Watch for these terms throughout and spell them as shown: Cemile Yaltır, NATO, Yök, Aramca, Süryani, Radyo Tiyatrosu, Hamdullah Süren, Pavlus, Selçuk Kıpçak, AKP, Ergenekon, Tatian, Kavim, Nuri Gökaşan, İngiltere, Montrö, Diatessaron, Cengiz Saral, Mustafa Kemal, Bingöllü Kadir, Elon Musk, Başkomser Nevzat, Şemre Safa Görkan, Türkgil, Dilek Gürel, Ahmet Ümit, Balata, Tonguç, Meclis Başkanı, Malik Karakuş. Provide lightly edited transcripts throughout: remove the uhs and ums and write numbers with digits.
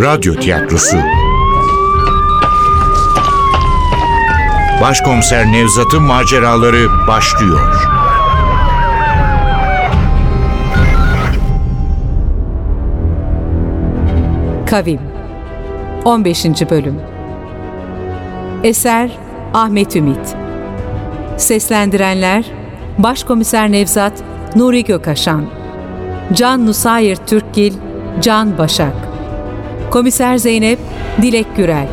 Radyo Tiyatrosu Başkomiser Nevzat'ın maceraları başlıyor. Kavim 15. Bölüm. Eser Ahmet Ümit. Seslendirenler Başkomiser Nevzat, Nuri Gökaşan, Can Nusayir Türkgil, Can Başak, Komiser Zeynep, Dilek Gürel,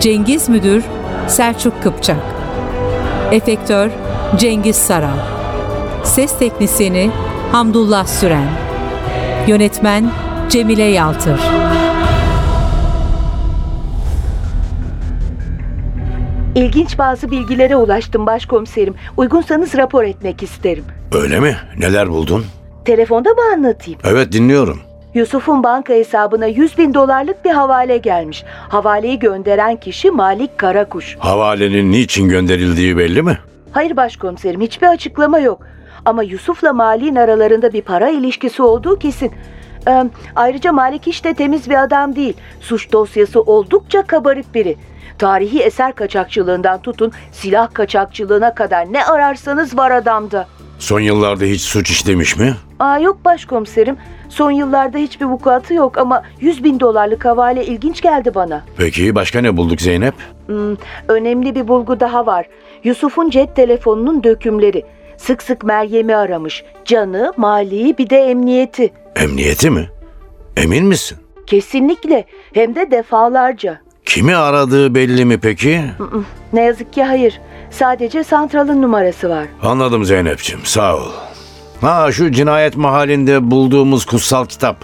Cengiz Müdür, Selçuk Kıpçak, Efektör, Cengiz Saral, Ses Teknisini, Hamdullah Süren, Yönetmen, Cemile Yaltır. İlginç bazı bilgilere ulaştım başkomiserim. Uygunsanız rapor etmek isterim. Öyle mi? Neler buldun? Telefonda mı anlatayım? Evet, dinliyorum. Yusuf'un banka hesabına 100.000 dolarlık bir havale gelmiş. Havaleyi gönderen kişi Malik Karakuş. Havalenin niçin gönderildiği belli mi? Hayır başkomiserim, hiçbir açıklama yok. Ama Yusuf'la Malik'in aralarında bir para ilişkisi olduğu kesin. Ayrıca Malik hiç de temiz bir adam değil. Suç dosyası oldukça kabarık biri. Tarihi eser kaçakçılığından tutun silah kaçakçılığına kadar ne ararsanız var adamda. Son yıllarda hiç suç işlemiş mi? Yok başkomiserim. Son yıllarda hiçbir vukuatı yok ama 100.000 dolarlık havale ilginç geldi bana. Peki başka ne bulduk Zeynep? Önemli bir bulgu daha var. Yusuf'un cep telefonunun dökümleri. Sık sık Meryem'i aramış. Can'ı, Mali'yi, bir de emniyeti. Emniyeti mi? Emin misin? Kesinlikle. Hem de defalarca. Kimi aradığı belli mi peki? Ne yazık ki hayır. Sadece santralın numarası var. Anladım Zeynep'ciğim, sağ ol. Şu cinayet mahallinde bulduğumuz kutsal kitap.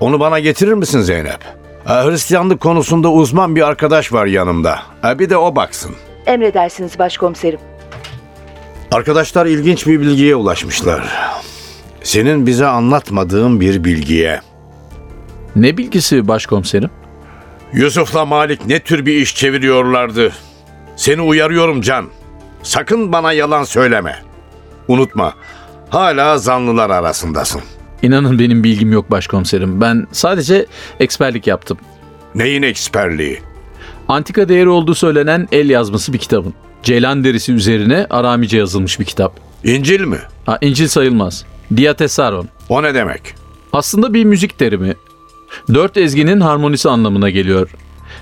Onu bana getirir misin Zeynep? Hristiyanlık konusunda uzman bir arkadaş var yanımda. Bir de o baksın. Emredersiniz başkomiserim. Arkadaşlar ilginç bir bilgiye ulaşmışlar. Senin bize anlatmadığın bir bilgiye. Ne bilgisi başkomiserim? Yusuf'la Malik ne tür bir iş çeviriyorlardı? Seni uyarıyorum Can. Sakın bana yalan söyleme. Unutma, hala zanlılar arasındasın. İnanın benim bilgim yok başkomiserim. Ben sadece eksperlik yaptım. Neyin eksperliği? Antika değeri olduğu söylenen el yazması bir kitabın. Ceylan derisi üzerine Aramice yazılmış bir kitap. İncil mi? İncil sayılmaz. Diatessaron. O ne demek? Aslında bir müzik terimi. 4 ezginin harmonisi anlamına geliyor.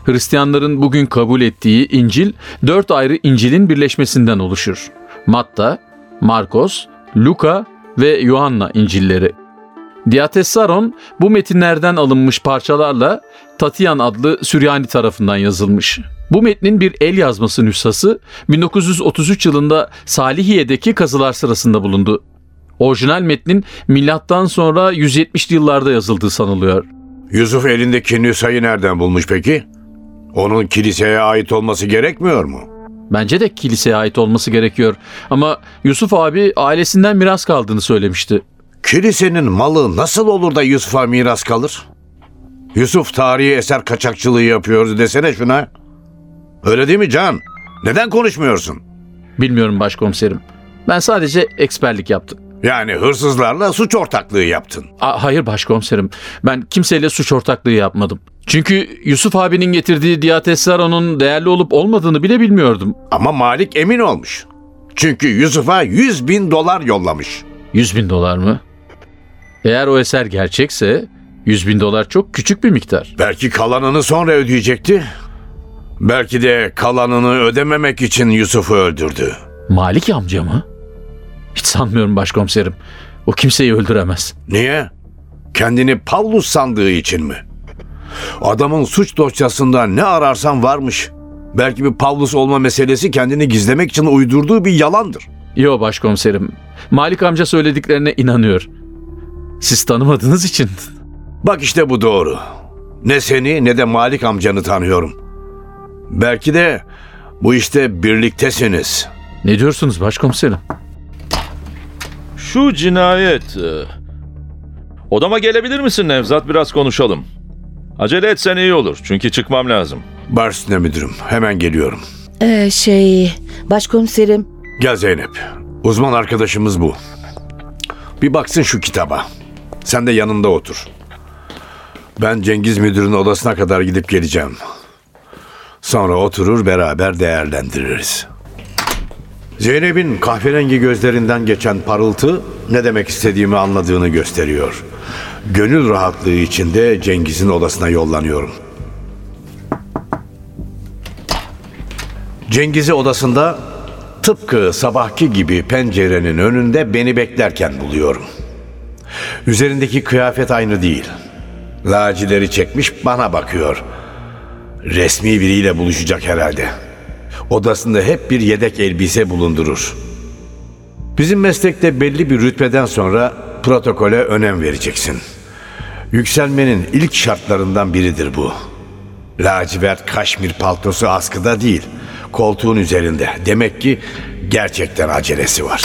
Hristiyanların bugün kabul ettiği İncil, 4 ayrı İncil'in birleşmesinden oluşur. Matta, Markos, Luka ve Yuhanna İncil'leri. Diatessaron, bu metinlerden alınmış parçalarla Tatian adlı Süryani tarafından yazılmış. Bu metnin bir el yazması nüshası 1933 yılında Salihiye'deki kazılar sırasında bulundu. Orijinal metnin milattan sonra 170'li yıllarda yazıldığı sanılıyor. Yusuf elindeki nüshayı nereden bulmuş peki? Onun kiliseye ait olması gerekmiyor mu? Bence de kiliseye ait olması gerekiyor. Ama Yusuf abi ailesinden miras kaldığını söylemişti. Kilisenin malı nasıl olur da Yusuf'a miras kalır? Yusuf tarihi eser kaçakçılığı yapıyoruz desene şuna. Öyle değil mi Can? Neden konuşmuyorsun? Bilmiyorum başkomiserim. Ben sadece eksperlik yaptım. Yani hırsızlarla suç ortaklığı yaptın. Hayır başkomiserim. Ben kimseyle suç ortaklığı yapmadım. Çünkü Yusuf abinin getirdiği Diatessaron'un değerli olup olmadığını bile bilmiyordum. Ama Malik emin olmuş. Çünkü Yusuf'a 100.000 dolar yollamış. 100.000 dolar mı? Eğer o eser gerçekse 100.000 dolar çok küçük bir miktar. Belki kalanını sonra ödeyecekti. Belki de kalanını ödememek için Yusuf'u öldürdü. Malik amca mı? Hiç sanmıyorum başkomiserim. O kimseyi öldüremez. Niye? Kendini Pavlus sandığı için mi? Adamın suç dosyasında ne ararsan varmış. Belki bir Pavlus olma meselesi kendini gizlemek için uydurduğu bir yalandır. Yo başkomiserim. Malik amca söylediklerine inanıyor. Siz tanımadığınız için. Bak işte bu doğru. Ne seni ne de Malik amcanı tanıyorum. Belki de bu işte birliktesiniz. Ne diyorsunuz başkomiserim? Şu cinayet. Odama gelebilir misin Nevzat? Biraz konuşalım. Acele etsen iyi olur. Çünkü çıkmam lazım. Baş üstüne müdürüm. Hemen geliyorum. Başkomiserim. Gel Zeynep. Uzman arkadaşımız bu. Bir baksın şu kitaba. Sen de yanında otur. Ben Cengiz müdürün odasına kadar gidip geleceğim. Sonra oturur beraber değerlendiririz. Zeynep'in kahverengi gözlerinden geçen parıltı ne demek istediğimi anladığını gösteriyor. Gönül rahatlığı içinde Cengiz'in odasına yollanıyorum. Cengiz'i odasında tıpkı sabahki gibi pencerenin önünde beni beklerken buluyorum. Üzerindeki kıyafet aynı değil. Lacileri çekmiş bana bakıyor. Resmi biriyle buluşacak herhalde. Odasında hep bir yedek elbise bulundurur. Bizim meslekte belli bir rütbeden sonra protokole önem vereceksin. Yükselmenin ilk şartlarından biridir bu. Lacivert kaşmir paltosu askıda değil, koltuğun üzerinde. Demek ki gerçekten acelesi var.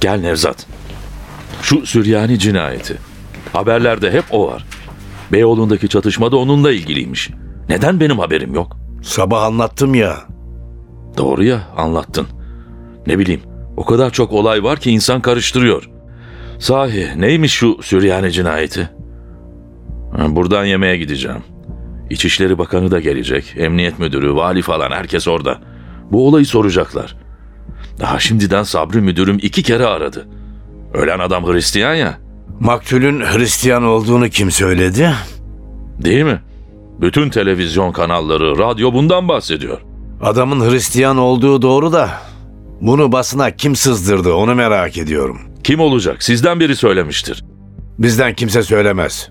Gel Nevzat. Şu Süryani cinayeti. Haberlerde hep o var. Beyoğlu'ndaki çatışma da onunla ilgiliymiş. Neden benim haberim yok? Sabah anlattım ya. Doğru ya, anlattın. Ne bileyim, o kadar çok olay var ki insan karıştırıyor. Sahi neymiş şu Süryani cinayeti? Buradan yemeğe gideceğim. İçişleri Bakanı da gelecek. Emniyet Müdürü, vali falan herkes orada. Bu olayı soracaklar. Daha şimdiden Sabri Müdürüm 2 kere aradı. Ölen adam Hristiyan ya. Maktulün Hristiyan olduğunu kim söyledi? Değil mi? Bütün televizyon kanalları, radyo bundan bahsediyor. Adamın Hristiyan olduğu doğru da bunu basına kim sızdırdı onu merak ediyorum. Kim olacak? Sizden biri söylemiştir. Bizden kimse söylemez.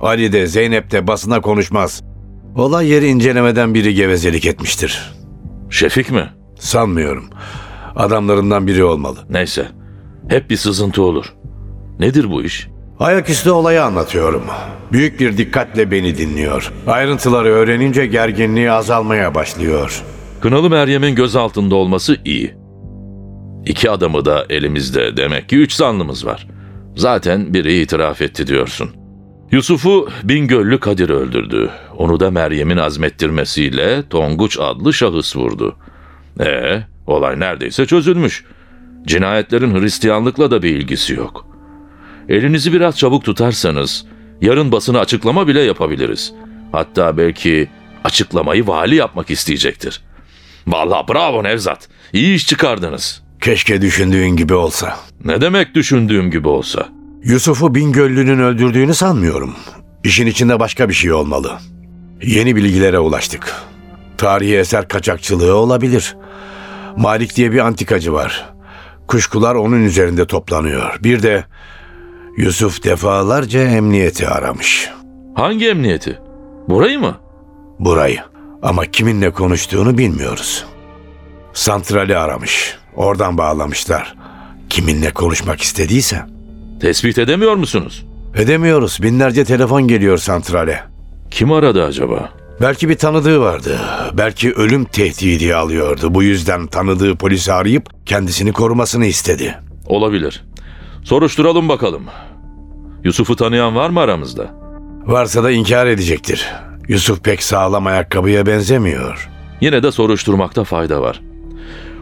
Ali de Zeynep de basına konuşmaz. Olay yeri incelemeden biri gevezelik etmiştir. Şefik mi? Sanmıyorum. Adamlarından biri olmalı. Neyse. Hep bir sızıntı olur. Nedir bu iş? Ayaküstü olayı anlatıyorum. Büyük bir dikkatle beni dinliyor. Ayrıntıları öğrenince gerginliği azalmaya başlıyor. Kınalı Meryem'in gözaltında olması iyi. 2 adamı da elimizde, demek ki 3 zanlımız var. Zaten biri itiraf etti diyorsun. Yusuf'u Bingöllü Kadir öldürdü. Onu da Meryem'in azmettirmesiyle Tonguç adlı şahıs vurdu. Olay neredeyse çözülmüş. Cinayetlerin Hristiyanlıkla da bir ilgisi yok. Elinizi biraz çabuk tutarsanız yarın basına açıklama bile yapabiliriz. Hatta belki açıklamayı vali yapmak isteyecektir. Vallahi bravo Nevzat. İyi iş çıkardınız. Keşke düşündüğün gibi olsa. Ne demek düşündüğüm gibi olsa? Yusuf'u Bingöllü'nün öldürdüğünü sanmıyorum. İşin içinde başka bir şey olmalı. Yeni bilgilere ulaştık. Tarihi eser kaçakçılığı olabilir. Malik diye bir antikacı var. Kuşkular onun üzerinde toplanıyor. Bir de Yusuf defalarca emniyeti aramış. Hangi emniyeti? Burayı mı? Burayı. Ama kiminle konuştuğunu bilmiyoruz. Santrali aramış. Oradan bağlamışlar. Kiminle konuşmak istediyse. Tespit edemiyor musunuz? Edemiyoruz. Binlerce telefon geliyor santrale. Kim aradı acaba? Belki bir tanıdığı vardı. Belki ölüm tehdidi alıyordu. Bu yüzden tanıdığı polisi arayıp kendisini korumasını istedi. Olabilir. Soruşturalım bakalım. Yusuf'u tanıyan var mı aramızda? Varsa da inkar edecektir. Yusuf pek sağlam ayakkabıya benzemiyor. Yine de soruşturmakta fayda var.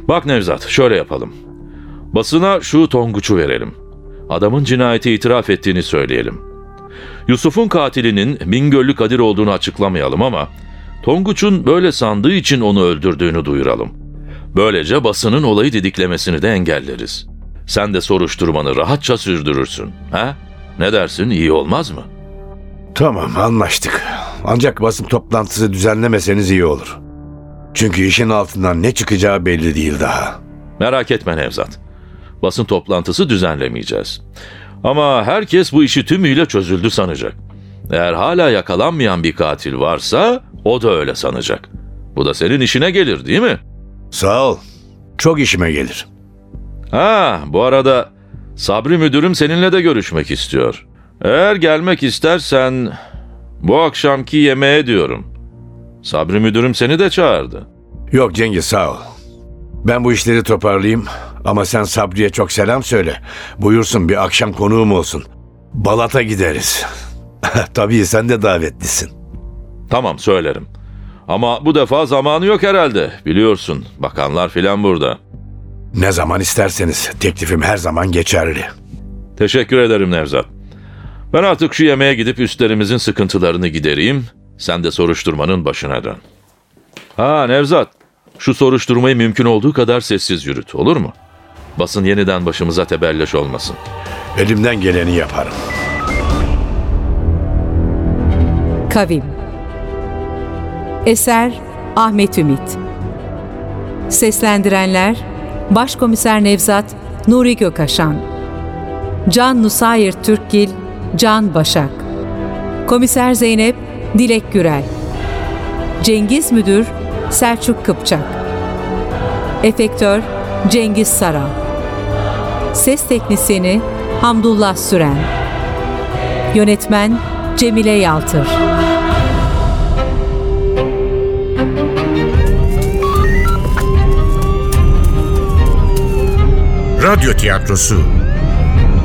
Bak Nevzat, şöyle yapalım. Basına şu Tonguç'u verelim. Adamın cinayeti itiraf ettiğini söyleyelim. Yusuf'un katilinin Bingöllü Kadir olduğunu açıklamayalım ama Tonguç'un böyle sandığı için onu öldürdüğünü duyuralım. Böylece basının olayı didiklemesini de engelleriz. Sen de soruşturmanı rahatça sürdürürsün. Ha? Ne dersin, iyi olmaz mı? Tamam, anlaştık. Ancak basın toplantısı düzenlemeseniz iyi olur. Çünkü işin altından ne çıkacağı belli değil daha. Merak etme Nevzat. Basın toplantısı düzenlemeyeceğiz. Ama herkes bu işi tümüyle çözüldü sanacak. Eğer hala yakalanmayan bir katil varsa o da öyle sanacak. Bu da senin işine gelir, değil mi? Sağ ol. Çok işime gelir. Ha, bu arada Sabri Müdürüm seninle de görüşmek istiyor. Eğer gelmek istersen bu akşamki yemeğe diyorum. Sabri Müdürüm seni de çağırdı. Yok Cengiz, sağ ol. Ben bu işleri toparlayayım ama sen Sabri'ye çok selam söyle. Buyursun, bir akşam konuğum olsun. Balata gideriz. Tabii sen de davetlisin. Tamam, söylerim. Ama bu defa zamanı yok herhalde. Biliyorsun, bakanlar filan burada. Ne zaman isterseniz. Teklifim her zaman geçerli. Teşekkür ederim Nevzat. Ben artık şu yemeğe gidip üstlerimizin sıkıntılarını gidereyim. Sen de soruşturmanın başına dön. Ha Nevzat, şu soruşturmayı mümkün olduğu kadar sessiz yürüt, olur mu? Basın yeniden başımıza tebelleş olmasın. Elimden geleni yaparım. Kavim. Eser Ahmet Ümit. Seslendirenler Başkomiser Nevzat, Nuri Gökaşan, Can Nusayir Türkgil, Can Başak, Komiser Zeynep, Dilek Gürel, Cengiz Müdür, Selçuk Kıpçak, Efektör Cengiz Saral, Ses Teknisini Hamdullah Süren, Yönetmen Cemile Yaltır. Radyo Tiyatrosu.